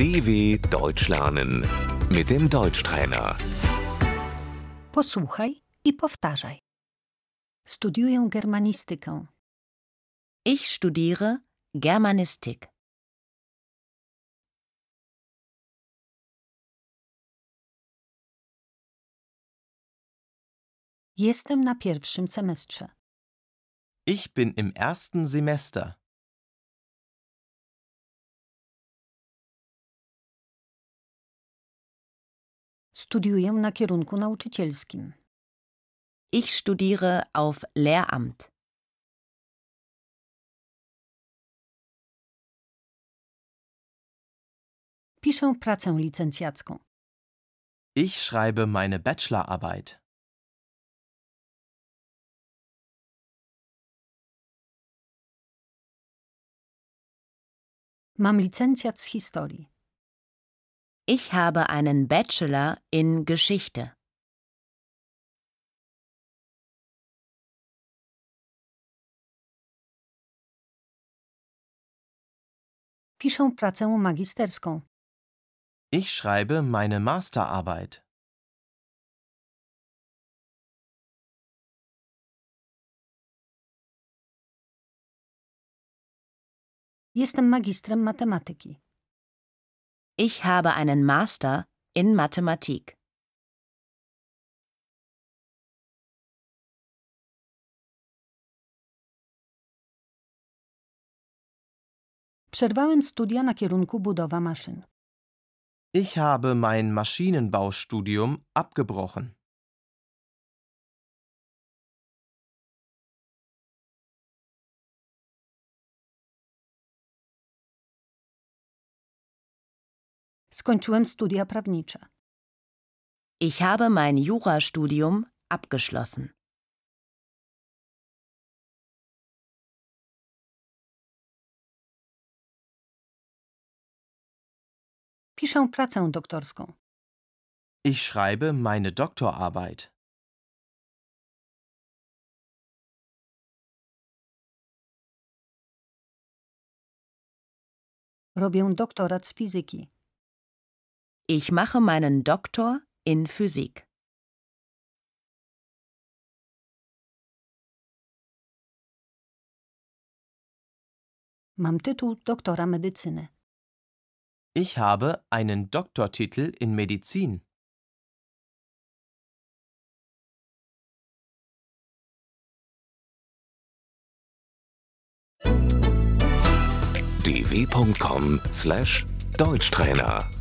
DW Deutsch lernen mit dem Deutschtrainer. Posłuchaj i powtarzaj. Studiuję germanistykę. Ich studiere Germanistik. Jestem na pierwszym semestrze. Ich bin im ersten Semester. Studiuję na kierunku nauczycielskim. Ich studiere auf Lehramt. Piszę pracę licencjacką. Ich schreibe meine Bachelorarbeit. Mam licencjat z historii. Ich habe einen Bachelor in Geschichte. Piszę pracę magisterską. Ich schreibe meine Masterarbeit. Jestem magistrem matematyki. Ich habe einen Master in Mathematik. Przerwałem studia na kierunku budowa maszyn. Ich habe mein Maschinenbaustudium abgebrochen. Skończyłem studia prawnicze. Ich habe mein Jurastudium abgeschlossen. Piszę pracę doktorską. Ich schreibe meine Doktorarbeit. Robię doktorat z fizyki. Ich mache meinen Doktor in Physik. Mam tytuł doktora medycyny. Ich habe einen Doktortitel in Medizin. dw.com/Deutschtrainer